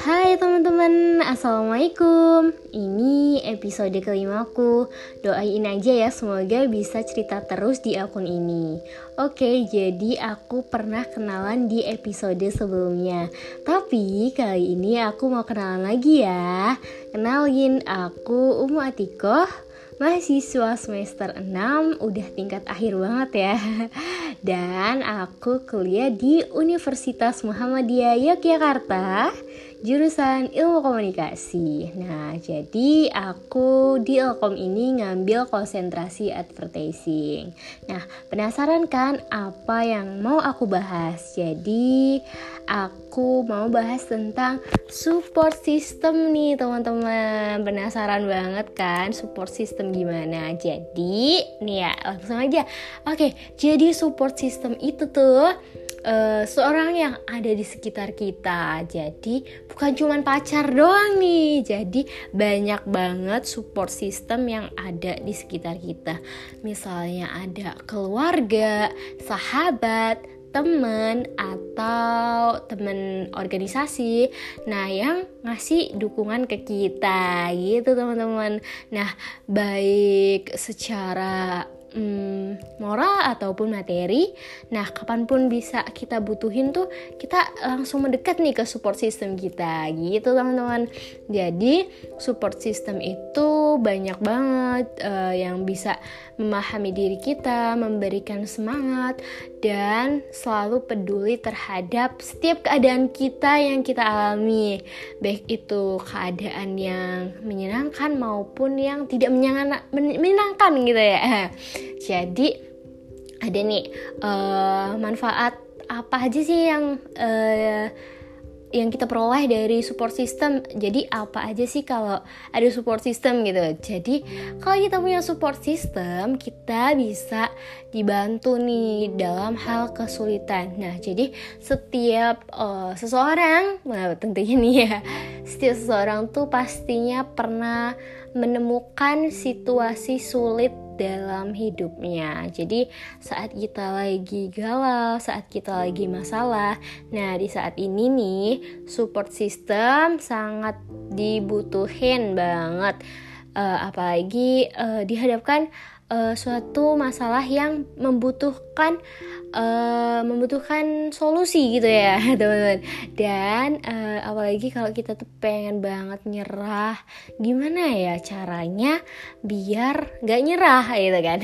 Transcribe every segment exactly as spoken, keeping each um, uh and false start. Hai teman-teman, Assalamualaikum. Ini episode kelima aku. Doain aja ya, semoga bisa cerita terus di akun ini. Oke, jadi aku pernah kenalan di episode sebelumnya, tapi kali ini aku mau kenalan lagi ya. Kenalin, aku Umu Atikoh, mahasiswa semester enam, udah tingkat akhir banget ya. Dan aku kuliah di Universitas Muhammadiyah Yogyakarta, jurusan Ilmu Komunikasi. Nah, jadi aku di Ilkom ini ngambil konsentrasi advertising. Nah, penasaran kan apa yang mau aku bahas? Jadi, aku mau bahas tentang support system nih, teman-teman. Penasaran banget kan support system gimana? Jadi nih ya, langsung aja. Oke, jadi support system itu tuh uh, seorang yang ada di sekitar kita. Jadi bukan cuman pacar doang nih. Jadi banyak banget support system yang ada di sekitar kita. Misalnya ada keluarga, sahabat, teman, atau teman organisasi, nah yang ngasih dukungan ke kita gitu teman-teman. Nah, baik secara hmm, moral ataupun materi, nah kapanpun bisa kita butuhin tuh kita langsung mendekat nih ke support system kita gitu teman-teman. Jadi support system itu banyak banget uh, yang bisa memahami diri kita, memberikan semangat, dan selalu peduli terhadap setiap keadaan kita yang kita alami, baik itu keadaan yang menyenangkan maupun yang tidak menyenangkan gitu ya. Jadi ada nih uh, manfaat apa aja sih yang uh, yang kita peroleh dari support system. Jadi apa aja sih kalau ada support system gitu. Jadi kalau kita punya support system, kita bisa dibantu nih dalam hal kesulitan. Nah, jadi setiap uh, seseorang, nah tentunya nih ya, setiap seseorang tuh pastinya pernah menemukan situasi sulit dalam hidupnya. Jadi saat kita lagi galau, saat kita lagi masalah, nah di saat ini nih support system sangat dibutuhin banget. Uh, apalagi uh, dihadapkan uh, suatu masalah yang membutuhkan uh, membutuhkan solusi gitu ya teman-teman. Dan uh, apalagi kalau kita tuh pengen banget nyerah, gimana ya caranya biar nggak nyerah gitu kan?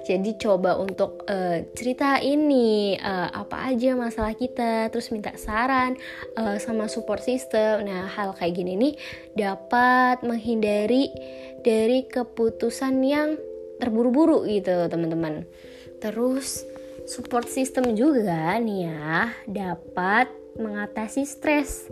Jadi coba untuk uh, cerita ini uh, apa aja masalah kita, terus minta saran uh, sama support system. Nah, hal kayak gini nih dapat menghindari dari keputusan yang terburu-buru gitu teman-teman. Terus support system juga nih ya dapat mengatasi stres.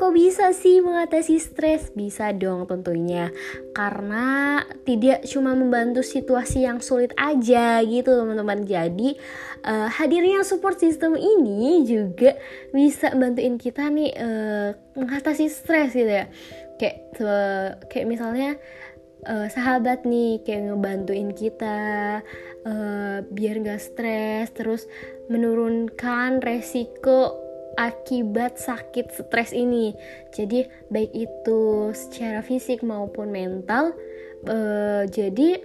Kok bisa sih mengatasi stres? Bisa dong tentunya, karena tidak cuma membantu situasi yang sulit aja gitu teman-teman. Jadi uh, hadirnya support system ini juga bisa bantuin kita nih uh, mengatasi stres gitu ya. Kayak uh, kayak misalnya uh, sahabat nih kayak ngebantuin kita uh, biar nggak stres, terus menurunkan resiko akibat sakit stres ini. Jadi baik itu secara fisik maupun mental. Uh, jadi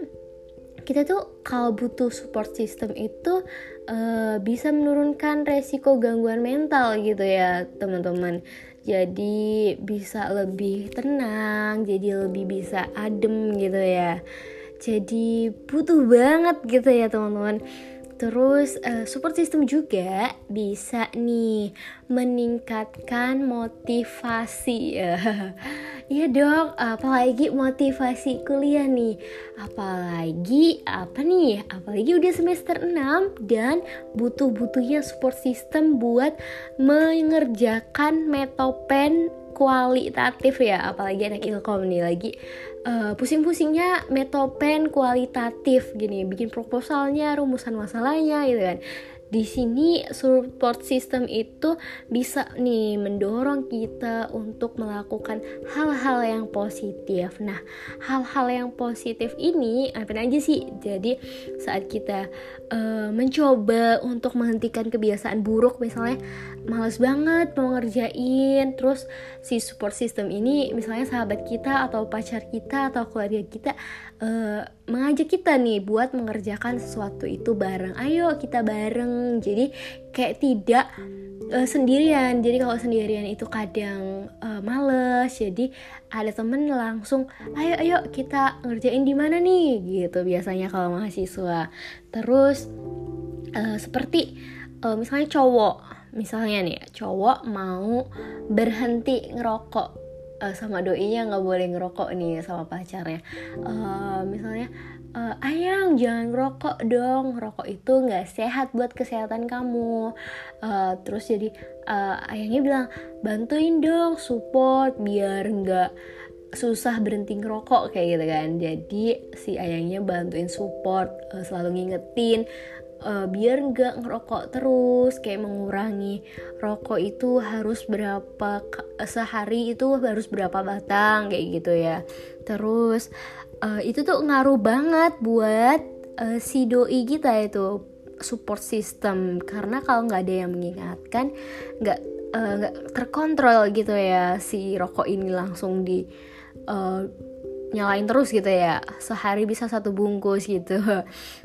kita tuh kalau butuh support system itu uh, bisa menurunkan resiko gangguan mental gitu ya teman-teman. Jadi bisa lebih tenang, jadi lebih bisa adem gitu ya. Jadi butuh banget gitu ya teman-teman. Terus uh, support system juga bisa nih meningkatkan motivasi. Iya dong, apalagi motivasi kuliah nih. Apalagi apa nih? Apalagi udah semester enam dan butuh-butuhnya support system buat mengerjakan metopen kualitatif ya. Apalagi anak Ilkom nih lagi uh, pusing-pusingnya metopen kualitatif gini, bikin proposalnya, rumusan masalahnya gitu kan. Di sini support system itu bisa nih mendorong kita untuk melakukan hal-hal yang positif. Nah, hal-hal yang positif ini apa aja sih? Jadi saat kita uh, mencoba untuk menghentikan kebiasaan buruk, misalnya malas banget mau ngerjain, terus si support system ini misalnya sahabat kita atau pacar kita atau keluarga kita uh, mengajak kita nih buat mengerjakan sesuatu itu bareng. Ayo kita bareng. Jadi kayak tidak uh, sendirian. Jadi kalau sendirian itu kadang uh, males. Jadi ada temen langsung, ayo ayo kita ngerjain di mana nih gitu biasanya kalau mahasiswa. Terus uh, seperti uh, misalnya cowok, misalnya nih cowok mau berhenti ngerokok. Uh, sama doinya nggak boleh ngerokok nih sama pacarnya, uh, misalnya uh, ayang jangan ngerokok dong, ngerokok itu nggak sehat buat kesehatan kamu. Uh, terus jadi uh, ayangnya bilang bantuin dong, support biar nggak susah berhenti ngerokok kayak gitu kan. Jadi si ayangnya bantuin support, uh, selalu ngingetin Uh, biar nggak ngerokok terus, kayak mengurangi rokok itu harus berapa sehari itu harus berapa batang kayak gitu ya. Terus uh, itu tuh ngaruh banget buat uh, si doi kita itu support system, karena kalau nggak ada yang mengingatkan nggak uh, nggak terkontrol gitu ya, si rokok ini langsung di uh, nyalain terus gitu ya, sehari bisa satu bungkus gitu.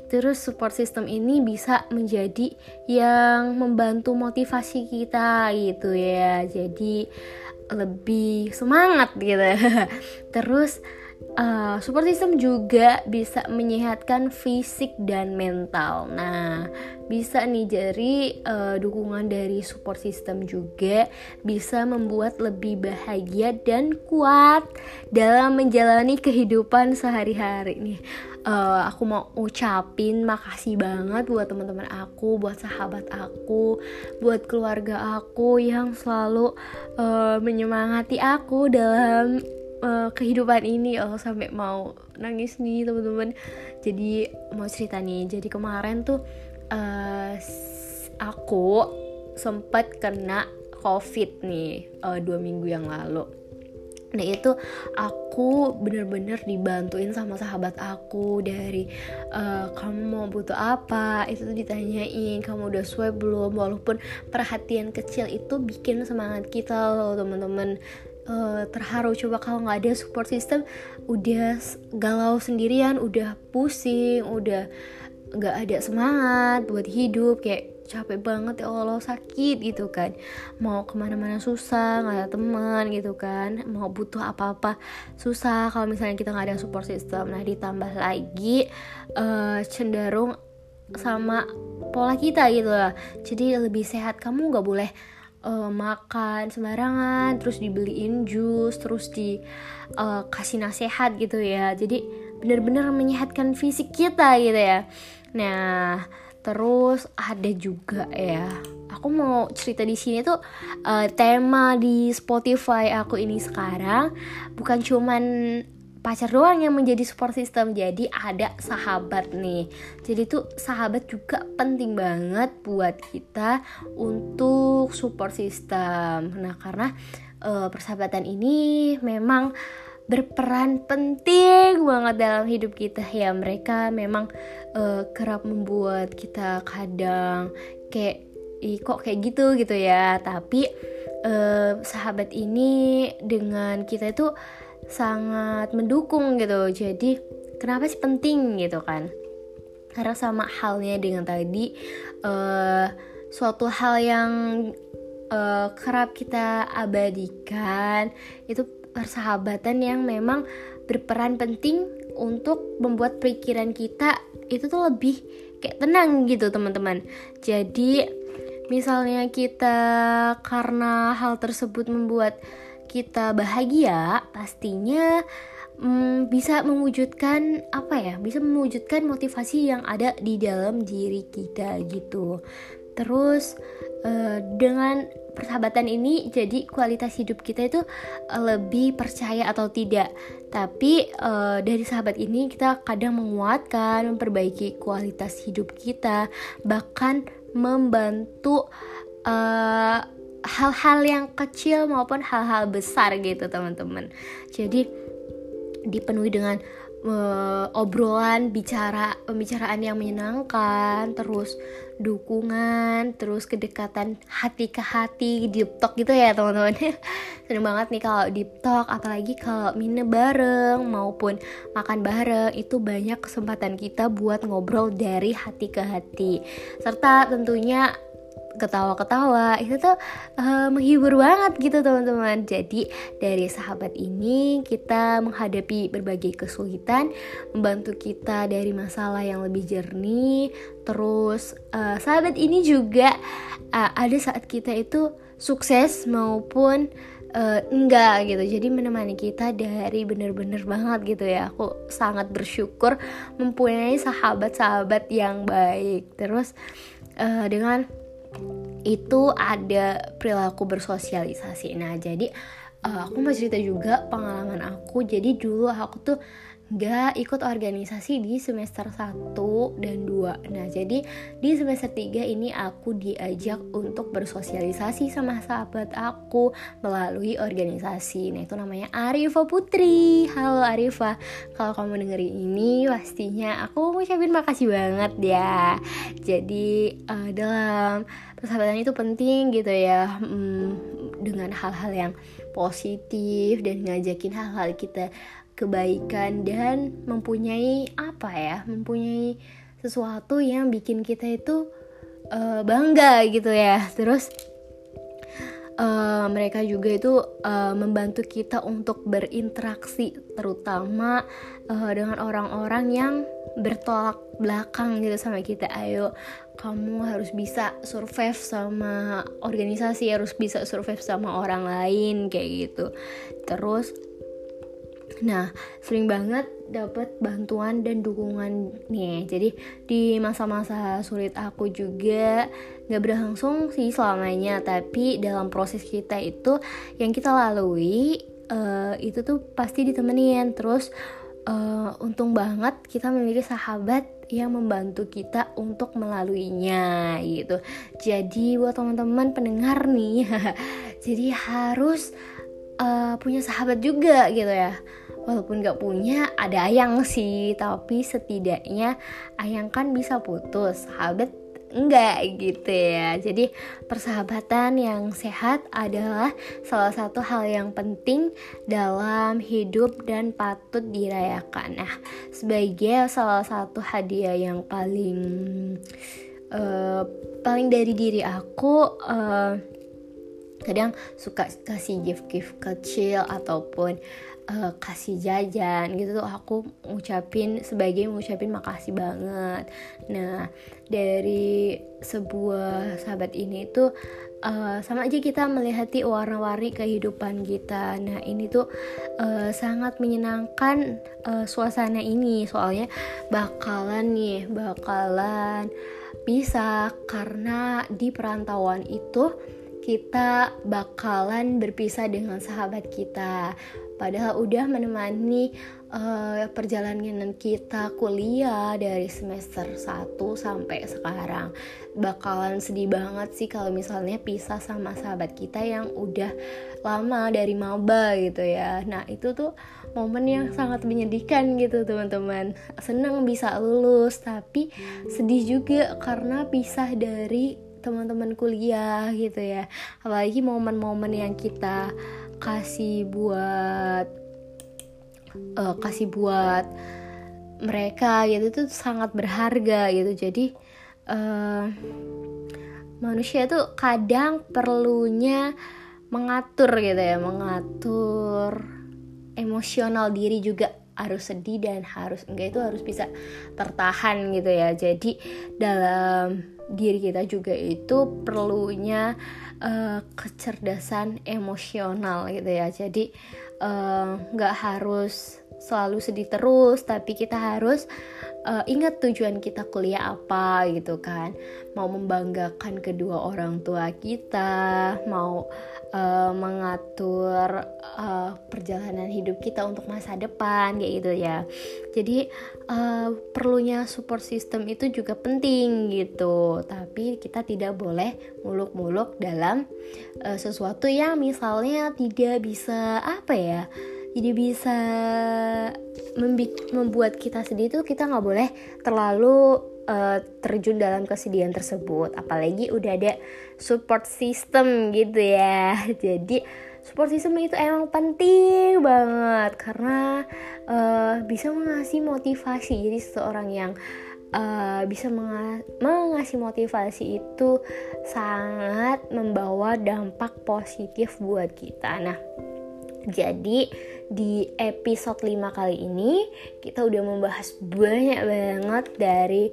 Terus support system ini bisa menjadi yang membantu motivasi kita gitu ya, jadi lebih semangat gitu. Terus uh, support system juga bisa menyehatkan fisik dan mental. Nah, bisa nih jadi uh, dukungan dari support system juga bisa membuat lebih bahagia dan kuat dalam menjalani kehidupan sehari-hari nih. Uh, aku mau ucapin makasih banget buat teman-teman aku, buat sahabat aku, buat keluarga aku yang selalu uh, menyemangati aku dalam Uh, kehidupan ini. Oh, sampai mau nangis nih teman-teman. Jadi mau cerita nih. Jadi kemarin tuh uh, aku sempat kena COVID nih uh, dua minggu yang lalu. Nah itu aku bener-bener dibantuin sama sahabat aku dari uh, kamu mau butuh apa, itu tuh ditanyain, kamu udah swab belum. Walaupun perhatian kecil itu bikin semangat kita loh teman-teman. Uh, terharu. Coba kalau nggak ada support system, udah galau sendirian, udah pusing, udah nggak ada semangat buat hidup, kayak capek banget ya Allah, sakit gitu kan, mau kemana-mana susah, nggak ada teman gitu kan, mau butuh apa-apa susah kalau misalnya kita nggak ada support system. Nah ditambah lagi uh, cenderung sama pola kita gitu lah, jadi lebih sehat. Kamu nggak boleh Uh, makan sembarangan, terus dibeliin jus, terus di uh, kasih nasihat gitu ya. Jadi benar-benar menyehatkan fisik kita gitu ya. Nah, terus ada juga ya. Aku mau cerita di sini tuh uh, tema di Spotify aku ini sekarang bukan cuman pacar doang yang menjadi support system, jadi ada sahabat nih. Jadi tuh sahabat juga penting banget buat kita untuk support system. Nah karena e, persahabatan ini memang berperan penting banget dalam hidup kita ya. Mereka memang e, kerap membuat kita kadang kayak ih kok kayak gitu gitu ya. Tapi e, sahabat ini dengan kita itu sangat mendukung gitu. Jadi kenapa sih penting gitu kan? Karena sama halnya dengan tadi, uh, suatu hal yang uh, kerap kita abadikan itu persahabatan yang memang berperan penting untuk membuat pikiran kita itu tuh lebih kayak tenang gitu teman-teman. Jadi misalnya kita karena hal tersebut membuat kita bahagia, pastinya hmm, bisa mewujudkan apa ya? Bisa mewujudkan motivasi yang ada di dalam diri kita gitu. Terus eh, dengan persahabatan ini, jadi kualitas hidup kita itu lebih percaya atau tidak. Tapi eh, dari sahabat ini kita kadang menguatkan, memperbaiki kualitas hidup kita, bahkan membantu uh, hal-hal yang kecil maupun hal-hal besar gitu teman-teman. Jadi dipenuhi dengan uh, obrolan, bicara, pembicaraan yang menyenangkan, terus dukungan, terus kedekatan hati ke hati, deep talk gitu ya teman-teman. Seneng banget nih kalau deep talk, apalagi kalau mine bareng maupun makan bareng, itu banyak kesempatan kita buat ngobrol dari hati ke hati. Serta tentunya ketawa-ketawa itu tuh uh, menghibur banget gitu teman-teman. Jadi dari sahabat ini kita menghadapi berbagai kesulitan, membantu kita dari masalah yang lebih jernih. Terus uh, sahabat ini juga uh, ada saat kita itu sukses maupun uh, enggak gitu. Jadi menemani kita dari bener-bener banget gitu ya. Aku sangat bersyukur mempunyai sahabat-sahabat yang baik. Terus uh, dengan itu ada perilaku bersosialisasi. Nah jadi uh, aku mau cerita juga pengalaman aku. Jadi dulu aku tuh gak ikut organisasi di semester satu dan dua. Nah jadi di semester tiga ini aku diajak untuk bersosialisasi sama sahabat aku melalui organisasi. Nah itu namanya Arifah Putri. Halo Arifah, kalau kamu dengerin ini pastinya aku ngucapin makasih banget ya. Jadi uh, dalam persahabatan itu penting gitu ya, hmm, dengan hal-hal yang positif dan ngajakin hal-hal kita kebaikan dan mempunyai apa ya, mempunyai sesuatu yang bikin kita itu uh, bangga gitu ya. Terus uh, mereka juga itu uh, membantu kita untuk berinteraksi, terutama uh, dengan orang-orang yang bertolak belakang gitu sama kita. Ayo kamu harus bisa survive sama organisasi, harus bisa survive sama orang lain kayak gitu. Terus nah, sering banget dapat bantuan dan dukungan nih. Jadi di masa-masa sulit aku juga gak berlangsung sih selamanya, tapi dalam proses kita itu yang kita lalui uh, itu tuh pasti ditemenin. Terus uh, untung banget kita memiliki sahabat yang membantu kita untuk melaluinya gitu. Jadi buat teman-teman pendengar nih jadi harus uh, punya sahabat juga gitu ya. Walaupun gak punya, ada ayang sih, tapi setidaknya ayang kan bisa putus, sahabat enggak gitu ya. Jadi persahabatan yang sehat adalah salah satu hal yang penting dalam hidup dan patut dirayakan. Nah, sebagai salah satu hadiah yang paling uh, paling dari diri aku, uh, kadang suka kasih gift-gift kecil ataupun Uh, kasih jajan gitu tuh aku ngucapin sebagai ngucapin makasih banget. Nah dari sebuah sahabat ini tuh uh, sama aja kita melihati warna-warni kehidupan kita. Nah ini tuh uh, sangat menyenangkan uh, suasana ini, soalnya bakalan nih bakalan pisah karena di perantauan itu kita bakalan berpisah dengan sahabat kita. Padahal udah menemani uh, perjalanan kita kuliah dari semester satu sampai sekarang. Bakalan sedih banget sih kalau misalnya pisah sama sahabat kita yang udah lama dari maba gitu ya. Nah itu tuh momen yang sangat menyedihkan gitu teman-teman. Seneng bisa lulus tapi sedih juga karena pisah dari teman-teman kuliah gitu ya. Apalagi momen-momen yang kita kasih buat uh, kasih buat mereka gitu tuh sangat berharga gitu. Jadi uh, manusia tuh kadang perlunya mengatur gitu ya, mengatur emosional diri juga. Harus sedih dan harus enggak itu harus bisa tertahan gitu ya. Jadi dalam diri kita juga itu perlunya uh, kecerdasan emosional gitu ya. Jadi nggak uh, harus selalu sedih terus, tapi kita harus uh, ingat tujuan kita kuliah apa gitu kan, mau membanggakan kedua orang tua kita, mau uh, mengatur uh, perjalanan hidup kita untuk masa depan kayak gitu ya. Jadi uh, perlunya support system itu juga penting gitu, tapi kita tidak boleh muluk-muluk dalam uh, sesuatu yang misalnya tidak bisa apa ya, jadi bisa membuat kita sedih tuh kita nggak boleh terlalu uh, terjun dalam kesedihan tersebut, apalagi udah ada support system gitu ya. Jadi support system itu emang penting banget karena uh, bisa mengasih motivasi. Jadi seseorang yang Uh, bisa mengas- mengasih motivasi itu sangat membawa dampak positif buat kita. Nah, jadi di episode lima kali ini kita udah membahas banyak banget dari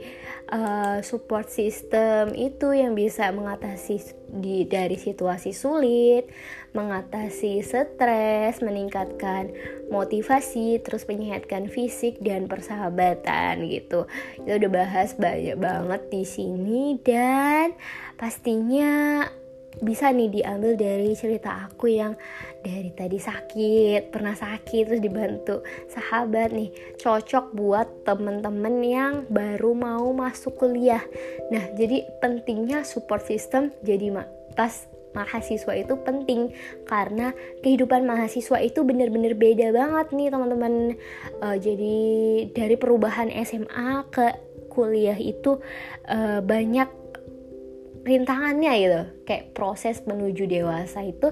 uh, support system itu yang bisa mengatasi di, dari situasi sulit, mengatasi stres, meningkatkan motivasi, terus menyehatkan fisik dan persahabatan gitu. Kita udah bahas banyak banget di sini dan pastinya bisa nih diambil dari cerita aku yang dari tadi sakit, pernah sakit terus dibantu sahabat nih. Cocok buat temen-temen yang baru mau masuk kuliah. Nah, jadi pentingnya support system jadi pas mahasiswa itu penting karena kehidupan mahasiswa itu benar-benar beda banget nih teman-teman. Uh, jadi dari perubahan S M A ke kuliah itu uh, banyak rintangannya gitu, kayak proses menuju dewasa itu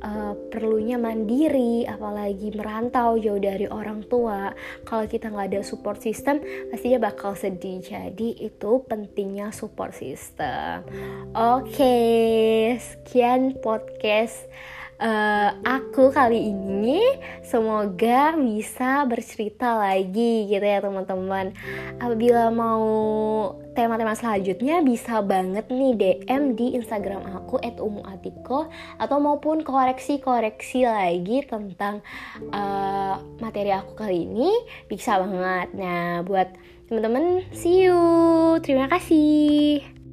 uh, perlunya mandiri, apalagi merantau jauh dari orang tua. Kalau kita nggak ada support system, pastinya bakal sedih. Jadi itu pentingnya support system. Oke, okay, sekian podcast Uh, aku kali ini. Semoga bisa bercerita lagi gitu ya teman-teman. Apabila mau tema-tema selanjutnya bisa banget nih D M di Instagram aku et umuatikoh, atau maupun koreksi-koreksi lagi tentang uh, materi aku kali ini bisa banget. Nah buat teman-teman, see you. Terima kasih.